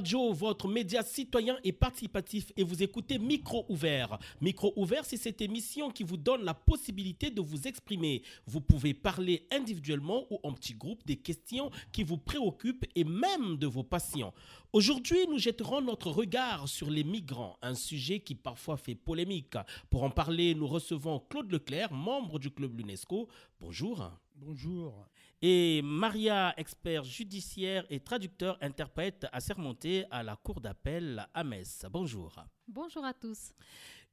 radio, votre média citoyen et participatif, et vous écoutez Micro Ouvert. Micro Ouvert, c'est cette émission qui vous donne la possibilité de vous exprimer. Vous pouvez parler individuellement ou en petits groupes des questions qui vous préoccupent et même de vos patients. Aujourd'hui, nous jetterons notre regard sur les migrants, un sujet qui parfois fait polémique. Pour en parler, nous recevons Claude Leclerc, membre du club UNESCO. Bonjour. Bonjour. Et Maria, expert judiciaire et traducteur interprète assermenté à la cour d'appel à Metz. Bonjour. Bonjour à tous.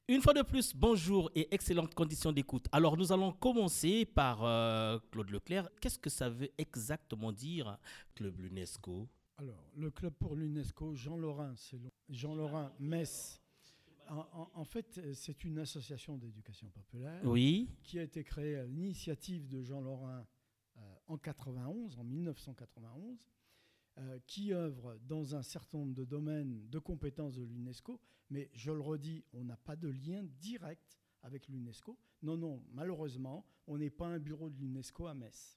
Une fois de plus, bonjour et excellentes conditions d'écoute. Alors, nous allons commencer par Claude Leclerc. Qu'est-ce que ça veut exactement dire, Club UNESCO ? Alors, le club pour l'UNESCO, Jean Lorrain, c'est Jean Lorrain, Metz. En fait, c'est une association d'éducation populaire qui a été créée à l'initiative de Jean Lorrain en 1991, qui œuvre dans un certain nombre de domaines de compétences de l'UNESCO. Mais je le redis, on n'a pas de lien direct avec l'UNESCO. Non, malheureusement, on n'est pas un bureau de l'UNESCO à Metz.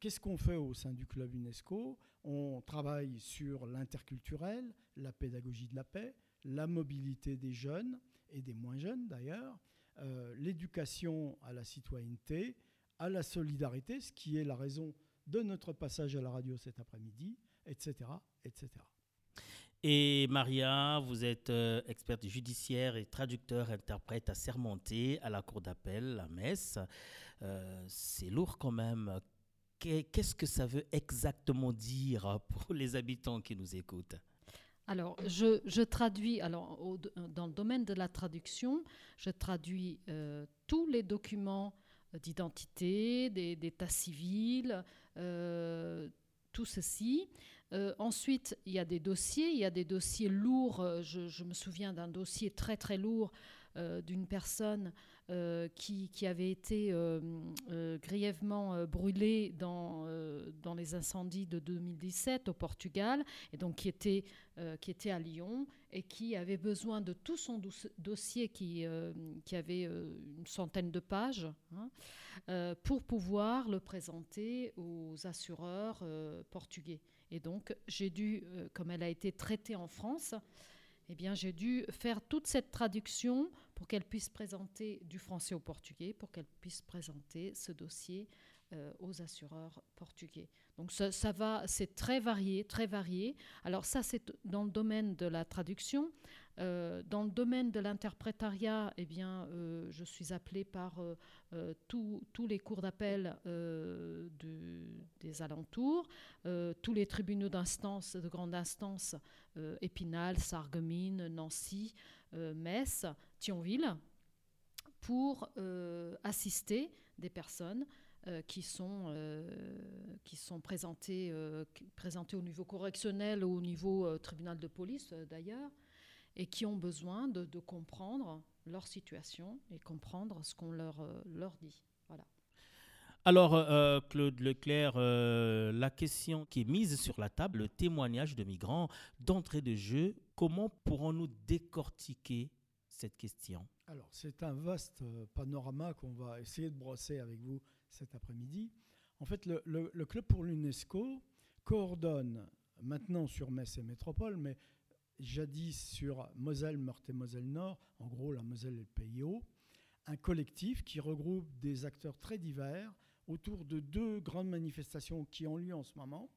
Qu'est-ce qu'on fait au sein du club UNESCO ? On travaille sur l'interculturel, la pédagogie de la paix, la mobilité des jeunes et des moins jeunes d'ailleurs, l'éducation à la citoyenneté, à la solidarité, ce qui est la raison de notre passage à la radio cet après-midi, etc., etc. Et Maria, vous êtes experte judiciaire et traducteur-interprète assermentée à la cour d'appel à Metz. C'est lourd quand même. Qu'est-ce que ça veut exactement dire pour les habitants qui nous écoutent ? Alors, je traduis, dans le domaine de la traduction, je traduis tous les documents d'identité, d'état civil, tout ceci. Ensuite, il y a des dossiers lourds. Je me souviens d'un dossier très, très lourd d'une personne qui avait été grièvement brûlée dans les incendies de 2017 au Portugal, et donc qui était à Lyon et qui avait besoin de tout son dossier qui avait une centaine de pages pour pouvoir le présenter aux assureurs portugais. Et donc, j'ai dû, comme elle a été traitée en France, eh bien, j'ai dû faire toute cette traduction pour qu'elle puisse présenter du français au portugais, pour qu'elle puisse présenter ce dossier aux assureurs portugais. Donc ça va, c'est très varié, très varié. Alors ça, c'est dans le domaine de la traduction. Dans le domaine de l'interprétariat, eh bien, je suis appelée par tous les cours d'appel des alentours, tous les tribunaux d'instance, de grande instance, Épinal, Sarreguemines, Nancy, Metz, Thionville, pour assister des personnes qui sont présentées au niveau correctionnel ou au niveau tribunal de police d'ailleurs, et qui ont besoin de comprendre leur situation et comprendre ce qu'on leur dit. Voilà. Alors, Claude Leclerc, la question qui est mise sur la table, le témoignage de migrants d'entrée de jeu, comment pourrons-nous décortiquer cette question ? Alors, c'est un vaste panorama qu'on va essayer de brosser avec vous cet après-midi. En fait, le Club pour l'UNESCO coordonne maintenant sur Metz et Métropole, mais jadis sur Moselle, Meurthe et Moselle-Nord, en gros la Moselle et le Pays Haut, un collectif qui regroupe des acteurs très divers autour de deux grandes manifestations qui ont lieu en ce moment.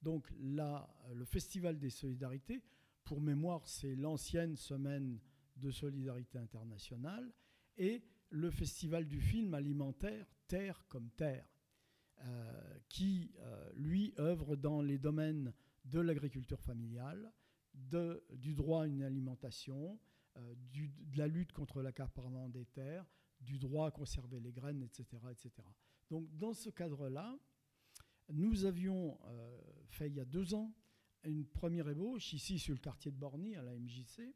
Donc là, le Festival des Solidarités, pour mémoire, c'est l'ancienne Semaine de Solidarité Internationale, et le Festival du Film Alimentaire, Terre comme Terre, qui, lui, œuvre dans les domaines de l'agriculture familiale, du droit à une alimentation, de la lutte contre l'accaparement des terres, du droit à conserver les graines, etc., etc. Donc, dans ce cadre-là, nous avions fait, il y a 2 ans, une première ébauche, ici sur le quartier de Borny, à la MJC,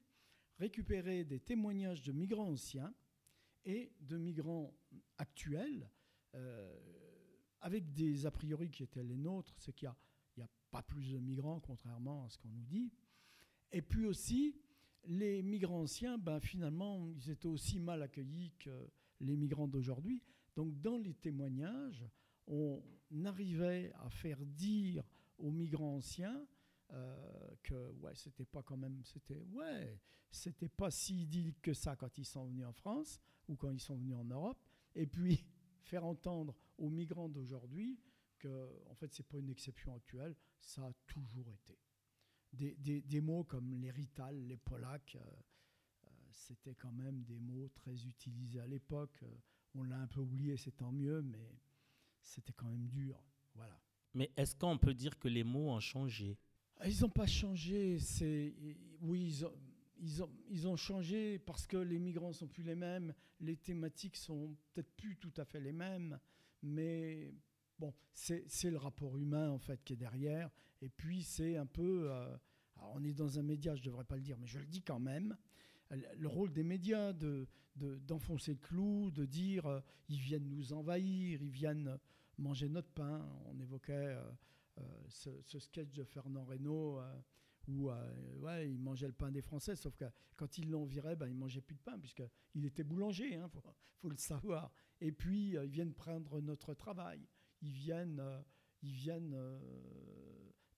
récupérer des témoignages de migrants anciens et de migrants actuels, avec des a priori qui étaient les nôtres, c'est qu'il n'y a pas plus de migrants, contrairement à ce qu'on nous dit. Et puis aussi, les migrants anciens, finalement, ils étaient aussi mal accueillis que les migrants d'aujourd'hui. Donc, dans les témoignages, on arrivait à faire dire aux migrants anciens que ouais, c'était pas quand même, c'était pas si idyllique que ça quand ils sont venus en France ou quand ils sont venus en Europe. Et puis faire entendre aux migrants d'aujourd'hui que, en fait, c'est pas une exception actuelle, ça a toujours été. Des mots comme les Rital, les Polak, c'était quand même des mots très utilisés à l'époque. On l'a un peu oublié, c'est tant mieux, mais c'était quand même dur. Voilà. Mais est-ce qu'on peut dire que les mots ont changé ? Ils n'ont pas changé. Ils ont changé parce que les migrants ne sont plus les mêmes, les thématiques ne sont peut-être plus tout à fait les mêmes, mais bon, c'est le rapport humain en fait qui est derrière. Et puis c'est un peu... alors on est dans un média, je ne devrais pas le dire, mais je le dis quand même. Le rôle des médias d'enfoncer le clou, de dire ils viennent nous envahir, ils viennent manger notre pain. On évoquait ce sketch de Fernand Reynaud où ouais, il mangeait le pain des Français, sauf que quand ils l'ont viré, ben, il ne mangeait plus de pain puisqu'il était boulanger, hein, faut le savoir. Et puis ils viennent prendre notre travail, ils viennent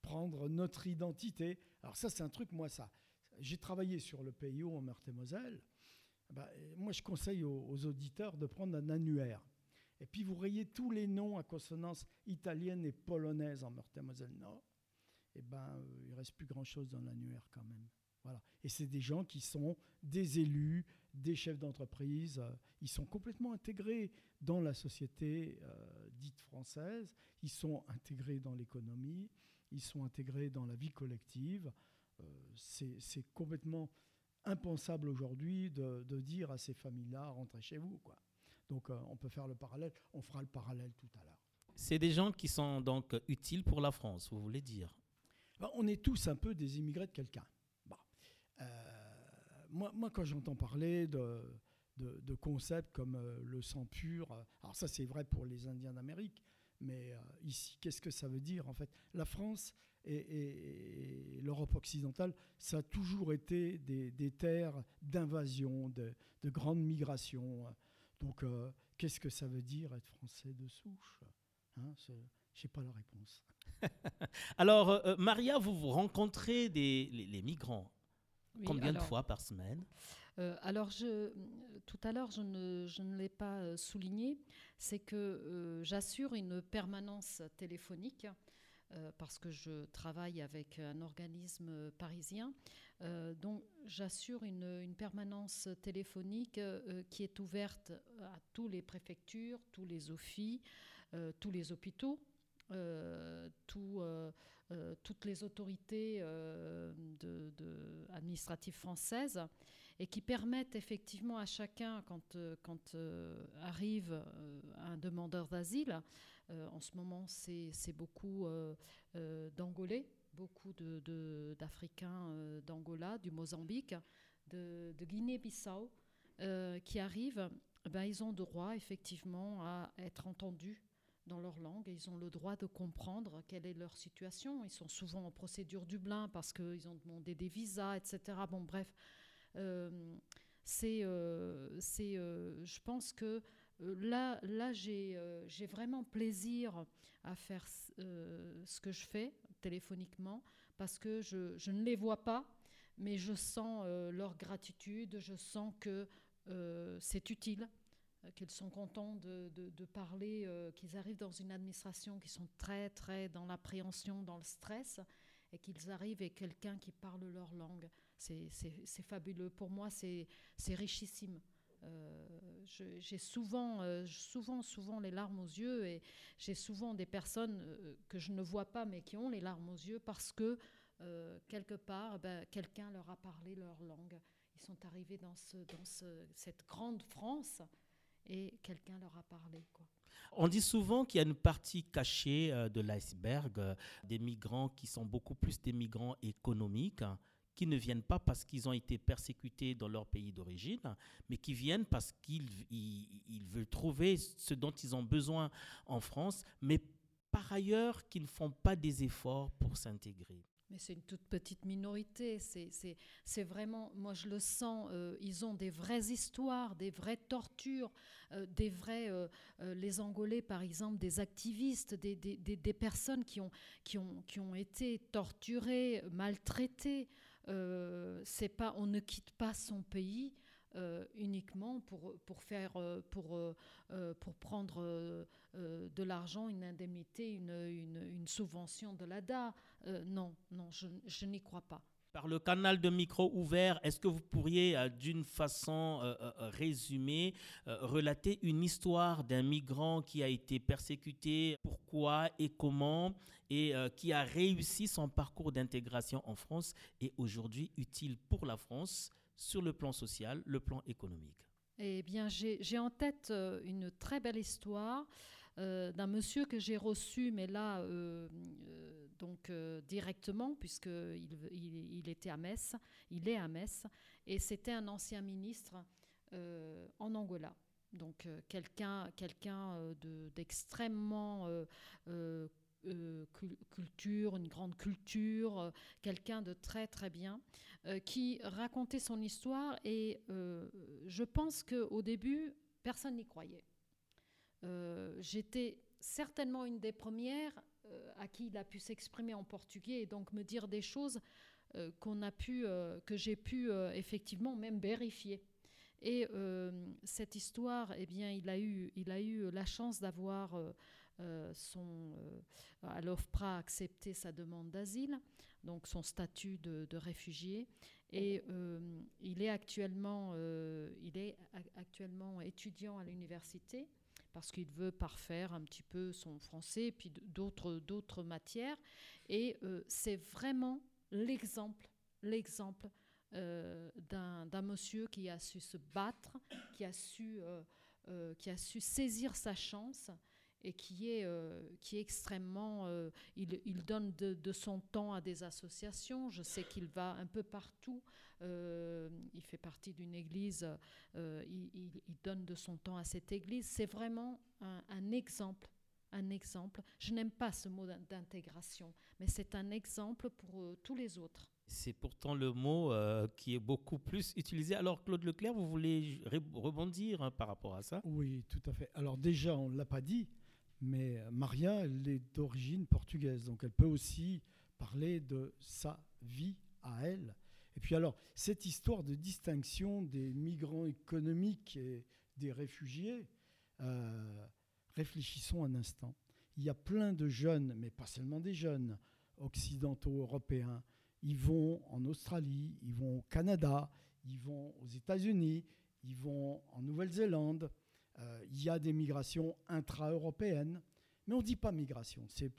prendre notre identité. Alors ça, c'est un truc, moi, ça... J'ai travaillé sur le PIO en Meurthe-et-Moselle. Ben, moi, je conseille aux auditeurs de prendre un annuaire. Et puis, vous rayez tous les noms à consonance italienne et polonaise en Meurthe-et-Moselle-Nord. Eh bien, il ne reste plus grand-chose dans l'annuaire quand même. Voilà. Et c'est des gens qui sont des élus, des chefs d'entreprise. Ils sont complètement intégrés dans la société dite française. Ils sont intégrés dans l'économie. Ils sont intégrés dans la vie collective. C'est complètement impensable aujourd'hui de dire à ces familles-là, rentrez chez vous, quoi. Donc on peut faire le parallèle, on fera le parallèle tout à l'heure. C'est des gens qui sont donc utiles pour la France, vous voulez dire ? Ben, on est tous un peu des immigrés de quelqu'un. Bon. Moi, quand j'entends parler de concepts comme le sang pur, alors ça c'est vrai pour les Indiens d'Amérique, mais ici, qu'est-ce que ça veut dire, en fait ? La France et l'Europe occidentale, ça a toujours été des terres d'invasion, de grandes migrations. Donc, qu'est-ce que ça veut dire être français de souche ? Hein, je n'ai pas la réponse. Alors, Maria, vous rencontrez les migrants ? Oui, combien de fois par semaine ? Alors, tout à l'heure, je ne l'ai pas souligné, c'est que j'assure une permanence téléphonique parce que je travaille avec un organisme parisien. Donc, j'assure une permanence téléphonique qui est ouverte à tous les préfectures, tous les OFI, tous les hôpitaux. Toutes les autorités administratives françaises et qui permettent effectivement à chacun, quand arrive un demandeur d'asile, en ce moment c'est beaucoup d'Angolais, beaucoup d'Africains d'Angola, du Mozambique, de Guinée-Bissau, qui arrivent, ben, ils ont droit effectivement à être entendus dans leur langue, et ils ont le droit de comprendre quelle est leur situation. Ils sont souvent en procédure Dublin parce qu'ils ont demandé des visas, etc. Bon, bref, je pense que là j'ai vraiment plaisir à faire ce que je fais téléphoniquement parce que je ne les vois pas, mais je sens leur gratitude, je sens que c'est utile, qu'ils sont contents de parler, qu'ils arrivent dans une administration, qu'ils sont très, très dans l'appréhension, dans le stress, et qu'ils arrivent et quelqu'un qui parle leur langue. C'est fabuleux. Pour moi, c'est richissime. J'ai souvent les larmes aux yeux, et j'ai souvent des personnes que je ne vois pas, mais qui ont les larmes aux yeux, parce que, quelque part, ben, quelqu'un leur a parlé leur langue. Ils sont arrivés dans cette grande France, et quelqu'un leur a parlé, quoi. On dit souvent qu'il y a une partie cachée de l'iceberg, des migrants qui sont beaucoup plus des migrants économiques, qui ne viennent pas parce qu'ils ont été persécutés dans leur pays d'origine, mais qui viennent parce qu'ils veulent trouver ce dont ils ont besoin en France, mais par ailleurs qui ne font pas des efforts pour s'intégrer. Mais c'est une toute petite minorité, c'est vraiment, moi je le sens, ils ont des vraies histoires, des vraies tortures, des vrais, les Angolais par exemple, des activistes, des personnes qui ont été torturées, maltraitées. C'est pas, on ne quitte pas son pays uniquement pour prendre de l'argent, une indemnité, une subvention de l'ADA. Non, je n'y crois pas. Par le canal de micro ouvert, est-ce que vous pourriez, d'une façon résumée, relater une histoire d'un migrant qui a été persécuté, pourquoi et comment, et qui a réussi son parcours d'intégration en France et aujourd'hui utile pour la France sur le plan social, le plan économique? Eh bien, j'ai en tête une très belle histoire d'un monsieur que j'ai reçu, mais là, directement, puisqu'il était à Metz, il est à Metz, et c'était un ancien ministre en Angola. Donc, quelqu'un d'extrêmement culture, une grande culture, quelqu'un de très très bien, qui racontait son histoire, et je pense qu'au début, personne n'y croyait. J'étais certainement une des premières à qui il a pu s'exprimer en portugais et donc me dire des choses que j'ai pu effectivement même vérifier. Et cette histoire, eh bien, il a eu la chance d'avoir à l'OFPRA accepté sa demande d'asile, donc son statut de réfugié, et il est actuellement étudiant à l'université parce qu'il veut parfaire un petit peu son français et puis d'autres matières, et c'est vraiment l'exemple d'un monsieur qui a su se battre, qui a su saisir sa chance, et qui est extrêmement... il donne de son temps à des associations. Je sais qu'il va un peu partout. Il fait partie d'une église. Il donne de son temps à cette église. C'est vraiment un exemple. Un exemple. Je n'aime pas ce mot d'intégration, mais c'est un exemple pour tous les autres. C'est pourtant le mot qui est beaucoup plus utilisé. Alors, Claude Leclerc, vous voulez rebondir par rapport à ça? Oui, tout à fait. Alors déjà, on ne l'a pas dit, mais Maria, elle est d'origine portugaise, donc elle peut aussi parler de sa vie à elle. Et puis alors, cette histoire de distinction des migrants économiques et des réfugiés, réfléchissons un instant. Il y a plein de jeunes, mais pas seulement des jeunes, occidentaux, européens. Ils vont en Australie, ils vont au Canada, ils vont aux États-Unis, ils vont en Nouvelle-Zélande. Il y a des migrations intra-européennes, mais on ne dit pas migration, c'est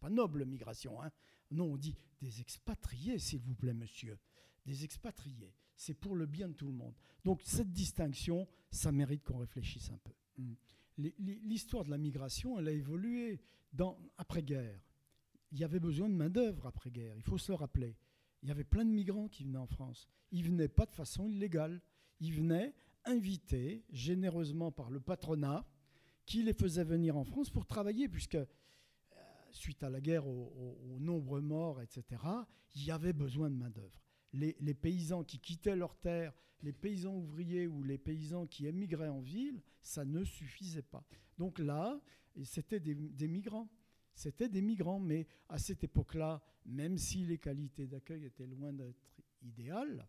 pas noble migration, hein. Non, on dit des expatriés, s'il vous plaît, monsieur, des expatriés, c'est pour le bien de tout le monde. Donc cette distinction, ça mérite qu'on réfléchisse un peu. L'histoire de la migration, elle a évolué après-guerre. Il y avait besoin de main-d'œuvre après-guerre, il faut se le rappeler. Il y avait plein de migrants qui venaient en France. Ils ne venaient pas de façon illégale, ils venaient invités généreusement par le patronat qui les faisait venir en France pour travailler, puisque suite à la guerre, aux nombreux morts, etc., il y avait besoin de main-d'œuvre. Les paysans qui quittaient leurs terres, les paysans ouvriers ou les paysans qui émigraient en ville, ça ne suffisait pas. Donc là, c'était des migrants. C'était des migrants, mais à cette époque-là, même si les qualités d'accueil étaient loin d'être idéales,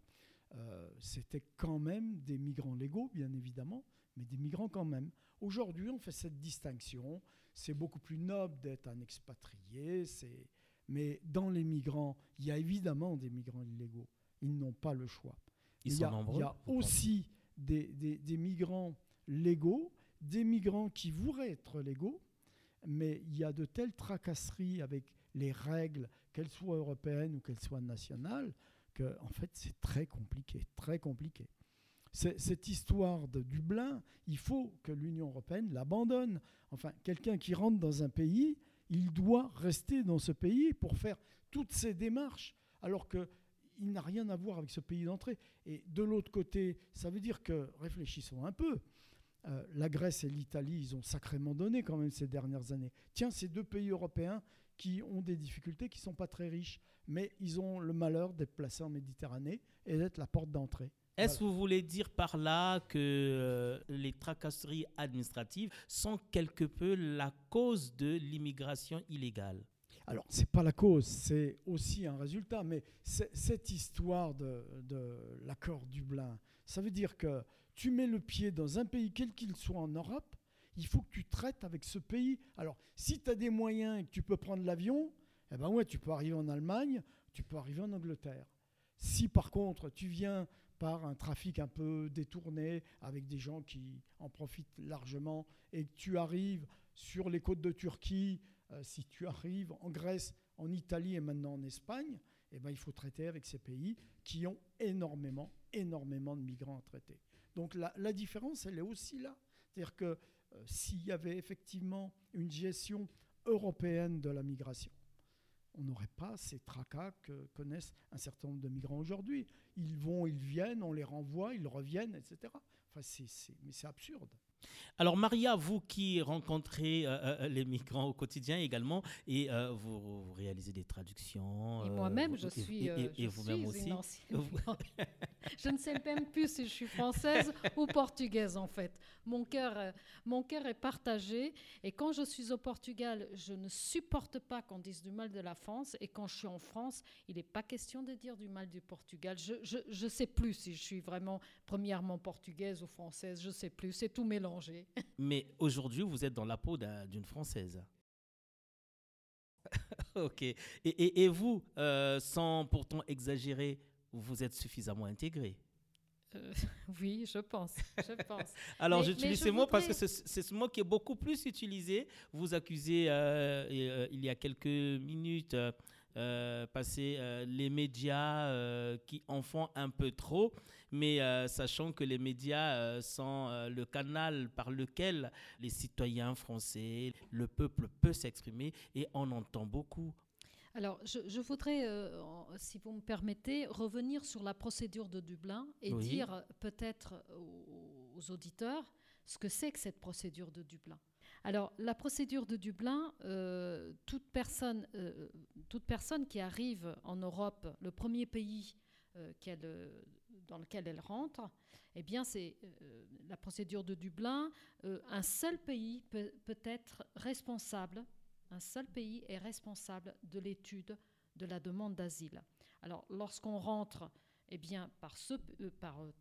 c'était quand même des migrants légaux, bien évidemment, mais des migrants quand même. Aujourd'hui, on fait cette distinction. C'est beaucoup plus noble d'être un expatrié. Mais dans les migrants, il y a évidemment des migrants illégaux. Ils n'ont pas le choix. Ils sont nombreux. Il y a aussi des migrants légaux, des migrants qui voudraient être légaux, mais il y a de telles tracasseries avec les règles, qu'elles soient européennes ou qu'elles soient nationales, que, en fait, c'est très compliqué, très compliqué. Cette histoire de Dublin, il faut que l'Union européenne l'abandonne. Enfin, quelqu'un qui rentre dans un pays, il doit rester dans ce pays pour faire toutes ces démarches, alors qu'il n'a rien à voir avec ce pays d'entrée. Et de l'autre côté, ça veut dire que, réfléchissons un peu, la Grèce et l'Italie, ils ont sacrément donné quand même ces dernières années. Tiens, ces deux pays européens qui ont des difficultés, qui ne sont pas très riches, mais ils ont le malheur d'être placés en Méditerranée et d'être la porte d'entrée. Est-ce que vous voulez dire par là que les tracasseries administratives sont quelque peu la cause de l'immigration illégale ? Alors, ce n'est pas la cause, c'est aussi un résultat, mais cette histoire de l'accord Dublin, ça veut dire que tu mets le pied dans un pays, quel qu'il soit en Europe, il faut que tu traites avec ce pays. Alors, si tu as des moyens et que tu peux prendre l'avion, eh ben ouais, tu peux arriver en Allemagne, tu peux arriver en Angleterre. Si, par contre, tu viens par un trafic un peu détourné, avec des gens qui en profitent largement, et que tu arrives sur les côtes de Turquie, si tu arrives en Grèce, en Italie et maintenant en Espagne, eh ben, il faut traiter avec ces pays qui ont énormément de migrants à traiter. Donc la différence, elle est aussi là. C'est-à-dire que s'il y avait effectivement une gestion européenne de la migration, on n'aurait pas ces tracas que connaissent un certain nombre de migrants aujourd'hui. Ils vont, ils viennent, on les renvoie, ils reviennent, etc. Enfin, mais c'est absurde. Alors Maria, vous qui rencontrez les migrants au quotidien également, et vous réalisez des traductions. Et moi-même, je suis une ancienne migrante. Je ne sais même plus si je suis française ou portugaise en fait. Mon cœur est partagé, et quand je suis au Portugal, je ne supporte pas qu'on dise du mal de la France, et quand je suis en France, il n'est pas question de dire du mal du Portugal. Je ne sais plus si je suis vraiment premièrement portugaise ou française, je ne sais plus, c'est tout mélangé. Mais aujourd'hui, vous êtes dans la peau d'une Française. Ok. Et vous, sans pourtant exagérer, vous êtes suffisamment intégrée ? Oui, je pense. Alors, j'utilise ces mots parce que c'est ce mot qui est beaucoup plus utilisé. Vous accusez, il y a quelques minutes, passé les médias qui en font un peu trop, mais sachant que les médias sont le canal par lequel les citoyens français, le peuple peut s'exprimer, et on entend beaucoup. Alors, je voudrais, si vous me permettez, revenir sur la procédure de Dublin et dire peut-être aux auditeurs ce que c'est que cette procédure de Dublin. Alors, la procédure de Dublin, toute personne qui arrive en Europe, le premier pays dans lequel elle rentre, eh bien, c'est la procédure de Dublin. Un seul pays peut être responsable. Un seul pays est responsable de l'étude de la demande d'asile. Alors, lorsqu'on rentre, eh bien, par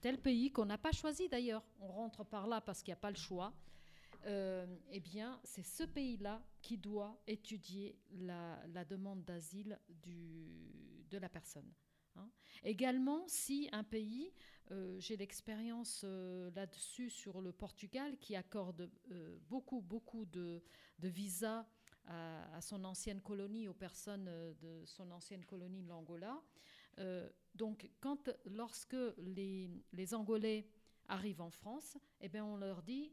tel pays qu'on n'a pas choisi d'ailleurs, on rentre par là parce qu'il n'y a pas le choix. Eh bien, c'est ce pays-là qui doit étudier la demande d'asile de la personne. Hein. Également, si un pays, j'ai l'expérience là-dessus sur le Portugal, qui accorde beaucoup de visas à son ancienne colonie, aux personnes de son ancienne colonie de l'Angola. Donc, lorsque les Angolais arrivent en France, eh bien, on leur dit...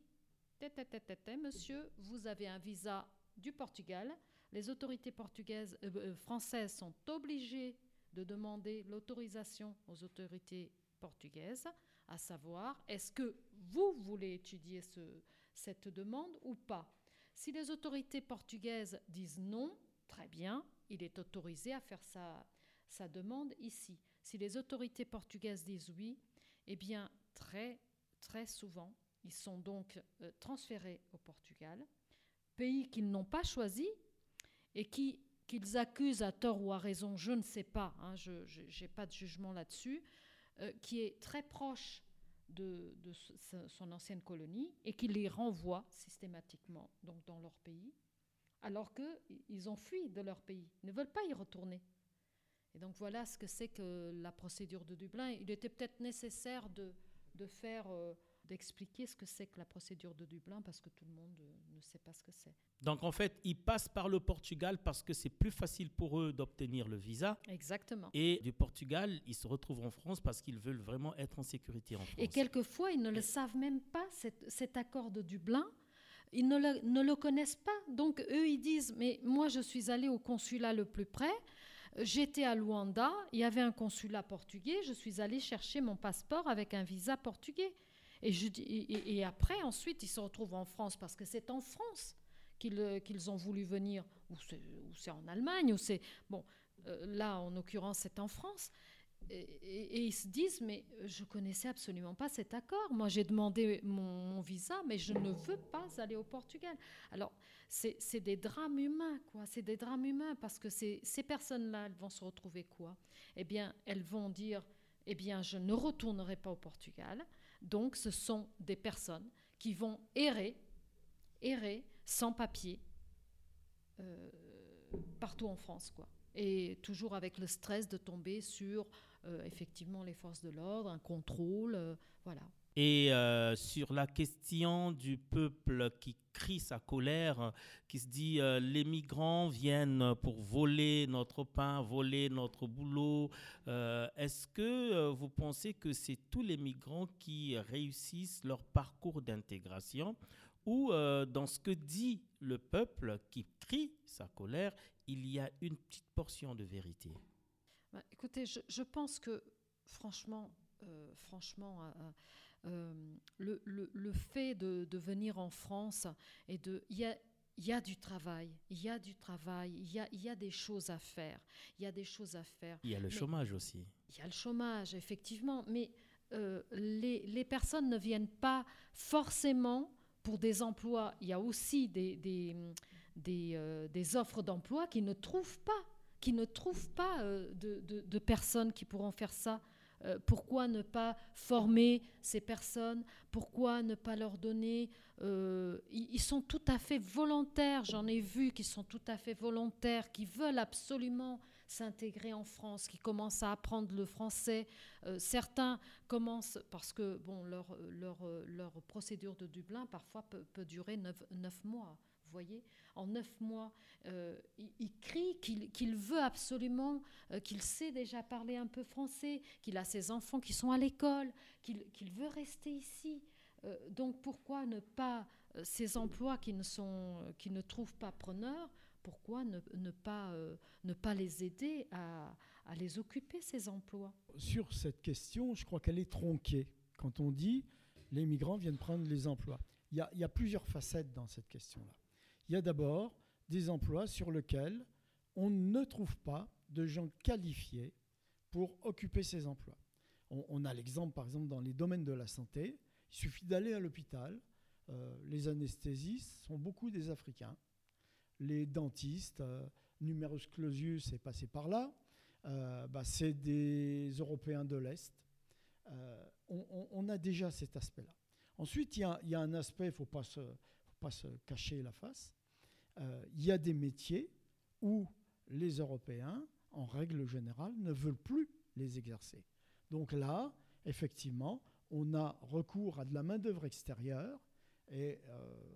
Monsieur, vous avez un visa du Portugal. Les autorités françaises sont obligées de demander l'autorisation aux autorités portugaises, à savoir, est-ce que vous voulez étudier cette demande ou pas ? Si les autorités portugaises disent non, très bien, il est autorisé à faire sa demande ici. Si les autorités portugaises disent oui, eh bien, très, très souvent, ils sont donc transférés au Portugal, pays qu'ils n'ont pas choisi et qu'ils accusent à tort ou à raison, je ne sais pas, hein, je n'ai pas de jugement là-dessus, qui est très proche de son ancienne colonie et qui les renvoie systématiquement donc, dans leur pays, alors qu'ils ont fui de leur pays, ne veulent pas y retourner. Et donc voilà ce que c'est que la procédure de Dublin. Il était peut-être nécessaire de faire... d'expliquer ce que c'est que la procédure de Dublin parce que tout le monde ne sait pas ce que c'est. Donc en fait, ils passent par le Portugal parce que c'est plus facile pour eux d'obtenir le visa. Exactement. Et du Portugal, ils se retrouvent en France parce qu'ils veulent vraiment être en sécurité en France. Et quelquefois, ils ne le savent même pas, cet accord de Dublin. Ils ne le connaissent pas. Donc eux, ils disent, mais moi, je suis allé au consulat le plus près. J'étais à Luanda, il y avait un consulat portugais. Je suis allé chercher mon passeport avec un visa portugais. Et après, ensuite, ils se retrouvent en France parce que c'est en France qu'ils ont voulu venir, ou c'est en Allemagne, ou c'est... Bon, là, en l'occurrence, c'est en France. Et ils se disent, mais je ne connaissais absolument pas cet accord. Moi, j'ai demandé mon visa, mais je ne veux pas aller au Portugal. Alors, c'est des drames humains, quoi. C'est des drames humains, parce que ces personnes-là, elles vont se retrouver quoi? Eh bien, elles vont dire, eh bien, je ne retournerai pas au Portugal. Donc, ce sont des personnes qui vont errer sans papier, partout en France, quoi. Et toujours avec le stress de tomber sur, effectivement, les forces de l'ordre, un contrôle, voilà. Et sur la question du peuple qui crie sa colère, qui se dit « les migrants viennent pour voler notre pain, voler notre boulot », est-ce que vous pensez que c'est tous les migrants qui réussissent leur parcours d'intégration ? Ou dans ce que dit le peuple qui crie sa colère, il y a une petite portion de vérité? Bah, écoutez, je pense que franchement, le fait de venir en France, et il y a du travail, il y a des choses à faire. Il y a le chômage aussi. Il y a le chômage, effectivement, mais les personnes ne viennent pas forcément... Pour des emplois, il y a aussi des offres d'emploi qui ne trouvent pas de personnes qui pourront faire ça. Pourquoi ne pas former ces personnes? Pourquoi ne pas leur donner? Ils sont tout à fait volontaires, j'en ai vu, qui veulent absolument s'intégrer en France, qui commencent à apprendre le français. Certains commencent, parce que bon, leur procédure de Dublin, parfois, peut durer 9 mois. Vous voyez, en 9 mois, il crie qu'il veut absolument, qu'il sait déjà parler un peu français, qu'il a ses enfants qui sont à l'école, qu'il veut rester ici. Donc, pourquoi ne pas, ces emplois qui ne trouvent pas preneurs, pourquoi ne pas les aider à les occuper, ces emplois? Sur cette question, je crois qu'elle est tronquée quand on dit les migrants viennent prendre les emplois. Il y a plusieurs facettes dans cette question-là. Il y a d'abord des emplois sur lesquels on ne trouve pas de gens qualifiés pour occuper ces emplois. On a l'exemple, par exemple, dans les domaines de la santé. Il suffit d'aller à l'hôpital. Les anesthésistes sont beaucoup des Africains. Les dentistes, Numerus Clausius est passé par là, c'est des Européens de l'Est. On a déjà cet aspect-là. Ensuite, il y a un aspect, il ne faut pas se cacher la face, il y a des métiers où les Européens, en règle générale, ne veulent plus les exercer. Donc là, effectivement, on a recours à de la main-d'œuvre extérieure. Et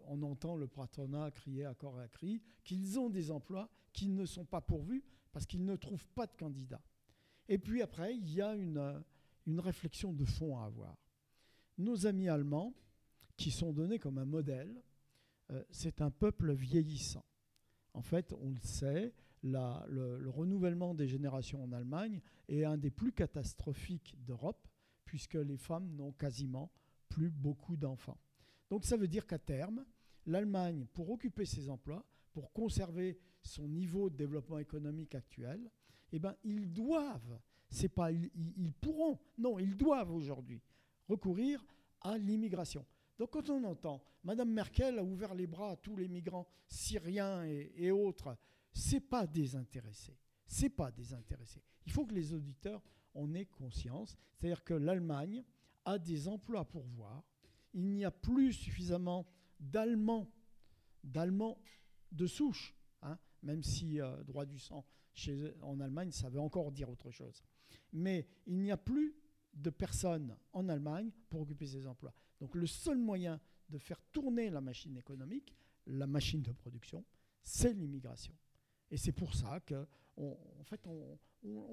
on entend le patronat crier à corps à cri qu'ils ont des emplois qui ne sont pas pourvus parce qu'ils ne trouvent pas de candidats. Et puis après, il y a une réflexion de fond à avoir. Nos amis allemands, qui sont donnés comme un modèle, c'est un peuple vieillissant. En fait, on le sait, le renouvellement des générations en Allemagne est un des plus catastrophiques d'Europe, puisque les femmes n'ont quasiment plus beaucoup d'enfants. Donc ça veut dire qu'à terme, l'Allemagne, pour occuper ses emplois, pour conserver son niveau de développement économique actuel, eh ben, ils doivent, c'est pas ils pourront, non, ils doivent aujourd'hui recourir à l'immigration. Donc quand on entend Madame Merkel a ouvert les bras à tous les migrants syriens et autres, c'est pas désintéressé. Il faut que les auditeurs en aient conscience, c'est-à-dire que l'Allemagne a des emplois à pourvoir. Il n'y a plus suffisamment d'Allemands de souche, hein, même si droit du sang en Allemagne, ça veut encore dire autre chose. Mais il n'y a plus de personnes en Allemagne pour occuper ces emplois. Donc le seul moyen de faire tourner la machine économique, la machine de production, c'est l'immigration. Et c'est pour ça qu'en fait, on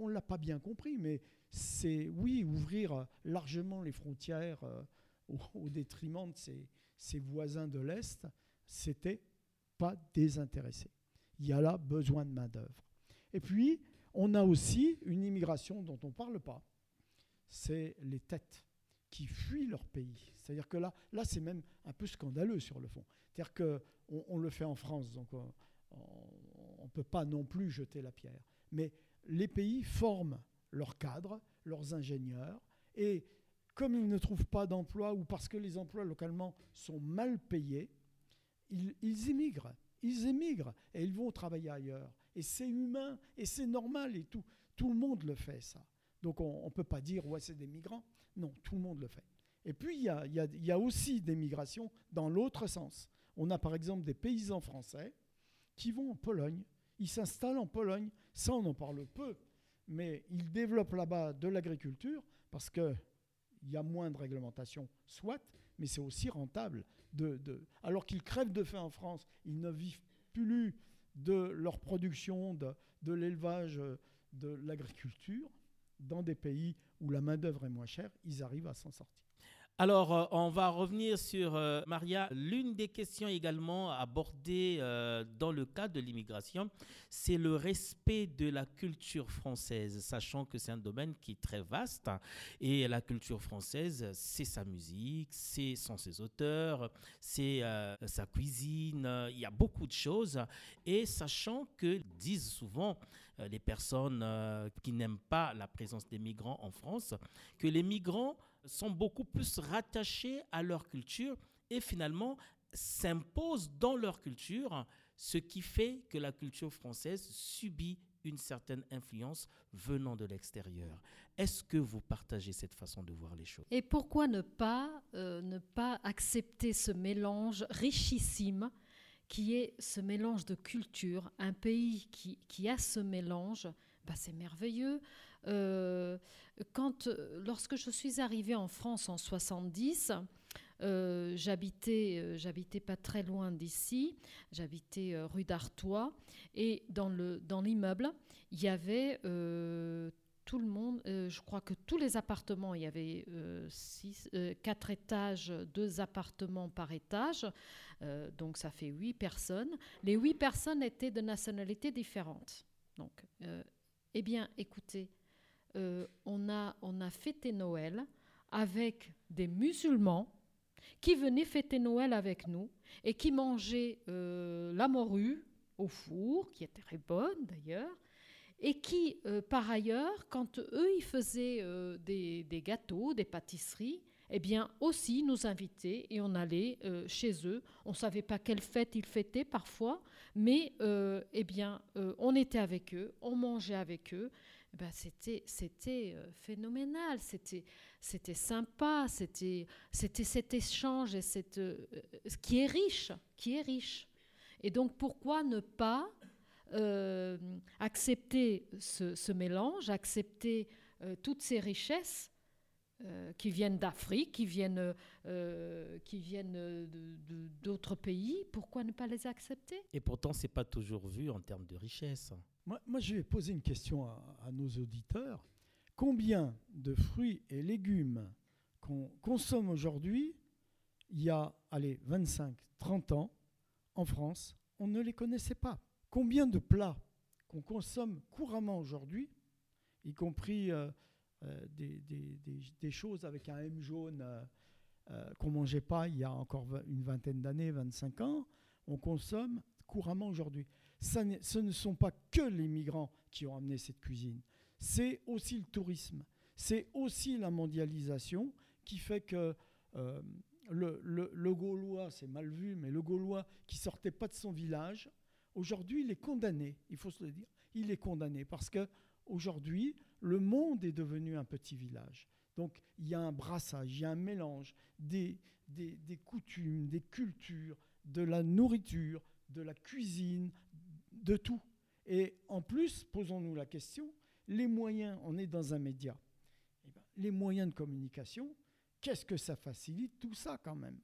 ne l'a pas bien compris, mais c'est, oui, ouvrir largement les frontières... au détriment de ses voisins de l'Est, c'était pas désintéressé. Il y a là besoin de main-d'œuvre. Et puis, on a aussi une immigration dont on ne parle pas. C'est les têtes. qui fuient leur pays. C'est-à-dire que là c'est même un peu scandaleux sur le fond. C'est-à-dire qu'on le fait en France, donc on ne peut pas non plus jeter la pierre. Mais les pays forment leurs cadres, leurs ingénieurs, et comme ils ne trouvent pas d'emploi ou parce que les emplois localement sont mal payés, ils émigrent et ils vont travailler ailleurs. Et c'est humain et c'est normal et tout le monde le fait, ça. Donc on ne peut pas dire « ouais, c'est des migrants ». Non, tout le monde le fait. Et puis il y a aussi des migrations dans l'autre sens. On a par exemple des paysans français qui vont en Pologne. Ils s'installent en Pologne. Ça, on en parle peu. Mais ils développent là-bas de l'agriculture parce qu'il y a moins de réglementation, soit, mais c'est aussi rentable. Alors qu'ils crèvent de faim en France, ils ne vivent plus de leur production, de l'élevage, de l'agriculture. Dans des pays où la main-d'œuvre est moins chère, ils arrivent à s'en sortir. Alors, on va revenir sur, Maria, l'une des questions également abordées dans le cadre de l'immigration, c'est le respect de la culture française, sachant que c'est un domaine qui est très vaste. Et la culture française, c'est sa musique, c'est ses auteurs, c'est sa cuisine, il y a beaucoup de choses. Et sachant que, disent souvent les personnes qui n'aiment pas la présence des migrants en France, que les migrants sont beaucoup plus rattachés à leur culture et finalement s'imposent dans leur culture, ce qui fait que la culture française subit une certaine influence venant de l'extérieur. Est-ce que vous partagez cette façon de voir les choses ? Et pourquoi ne pas accepter ce mélange richissime qui est ce mélange de culture, un pays qui a ce mélange, bah c'est merveilleux. Lorsque je suis arrivée en France en 70, j'habitais pas très loin d'ici, j'habitais rue d'Artois, et dans l'immeuble, il y avait tout le monde, je crois que tous les appartements, il y avait 4 étages, 2 appartements par étage, donc ça fait 8 personnes. Les 8 personnes étaient de nationalités différentes. Donc, eh bien, écoutez, on a fêté Noël avec des musulmans qui venaient fêter Noël avec nous et qui mangeaient la morue au four, qui était très bonne d'ailleurs, et qui, par ailleurs, quand eux, ils faisaient des gâteaux, des pâtisseries, eh bien, aussi nous invitaient et on allait chez eux. On ne savait pas quelle fête ils fêtaient parfois, mais on était avec eux, on mangeait avec eux. Eh bien, c'était phénoménal, c'était sympa, c'était cet échange et qui est riche. Et donc, pourquoi ne pas accepter ce mélange, accepter toutes ces richesses qui viennent d'Afrique, qui viennent d'autres pays, pourquoi ne pas les accepter ? Et pourtant, ce n'est pas toujours vu en termes de richesse. Moi, je vais poser une question à nos auditeurs. Combien de fruits et légumes qu'on consomme aujourd'hui, il y a 25-30 ans, en France, on ne les connaissait pas ? Combien de plats qu'on consomme couramment aujourd'hui, y compris des choses avec un M jaune qu'on ne mangeait pas il y a encore une vingtaine d'années, 25 ans, on consomme couramment aujourd'hui. Ce ne sont pas que les migrants qui ont amené cette cuisine, c'est aussi le tourisme, c'est aussi la mondialisation qui fait que... le Gaulois, c'est mal vu, mais le Gaulois qui ne sortait pas de son village... Aujourd'hui, il est condamné, il faut se le dire. Il est condamné parce qu'aujourd'hui, le monde est devenu un petit village. Donc, il y a un brassage, il y a un mélange des coutumes, des cultures, de la nourriture, de la cuisine, de tout. Et en plus, posons-nous la question, les moyens, on est dans un média. Eh ben, les moyens de communication, qu'est-ce que ça facilite tout ça quand même ?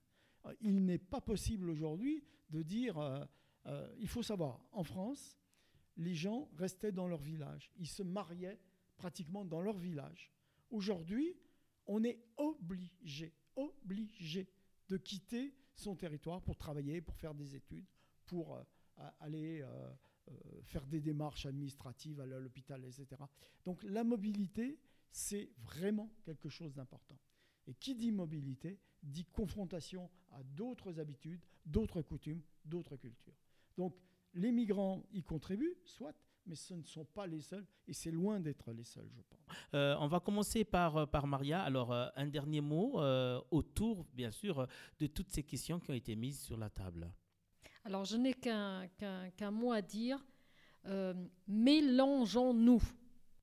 Il n'est pas possible aujourd'hui de dire... il faut savoir, en France, les gens restaient dans leur village. Ils se mariaient pratiquement dans leur village. Aujourd'hui, on est obligé de quitter son territoire pour travailler, pour faire des études, pour aller faire des démarches administratives, aller à l'hôpital, etc. Donc la mobilité, c'est vraiment quelque chose d'important. Et qui dit mobilité, dit confrontation à d'autres habitudes, d'autres coutumes, d'autres cultures. Donc, les migrants y contribuent, soit, mais ce ne sont pas les seuls, et c'est loin d'être les seuls, je pense. On va commencer par Maria. Alors, un dernier mot autour, bien sûr, de toutes ces questions qui ont été mises sur la table. Alors, je n'ai qu'un mot à dire. Mélangeons-nous.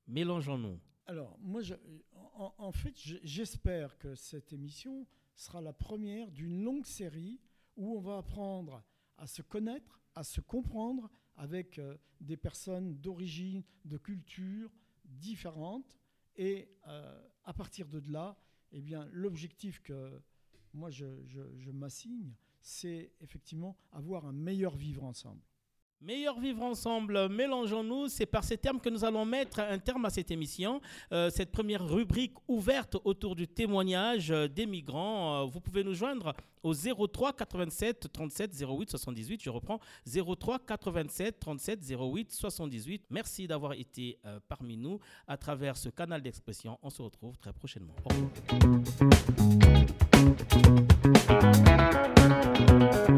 Mélangeons-nous. Alors, moi, j'espère que cette émission sera la première d'une longue série où on va apprendre à se connaître, à se comprendre avec des personnes d'origine, de culture différentes. Et à partir de là, eh bien, l'objectif que moi je m'assigne, c'est effectivement avoir un meilleur vivre ensemble. Meilleur vivre ensemble, mélangeons-nous, c'est par ces termes que nous allons mettre un terme à cette émission, cette première rubrique ouverte autour du témoignage des migrants. Vous pouvez nous joindre au 03 87 37 08 78, je reprends, 03 87 37 08 78. Merci d'avoir été parmi nous à travers ce canal d'expression. On se retrouve très prochainement. Au revoir.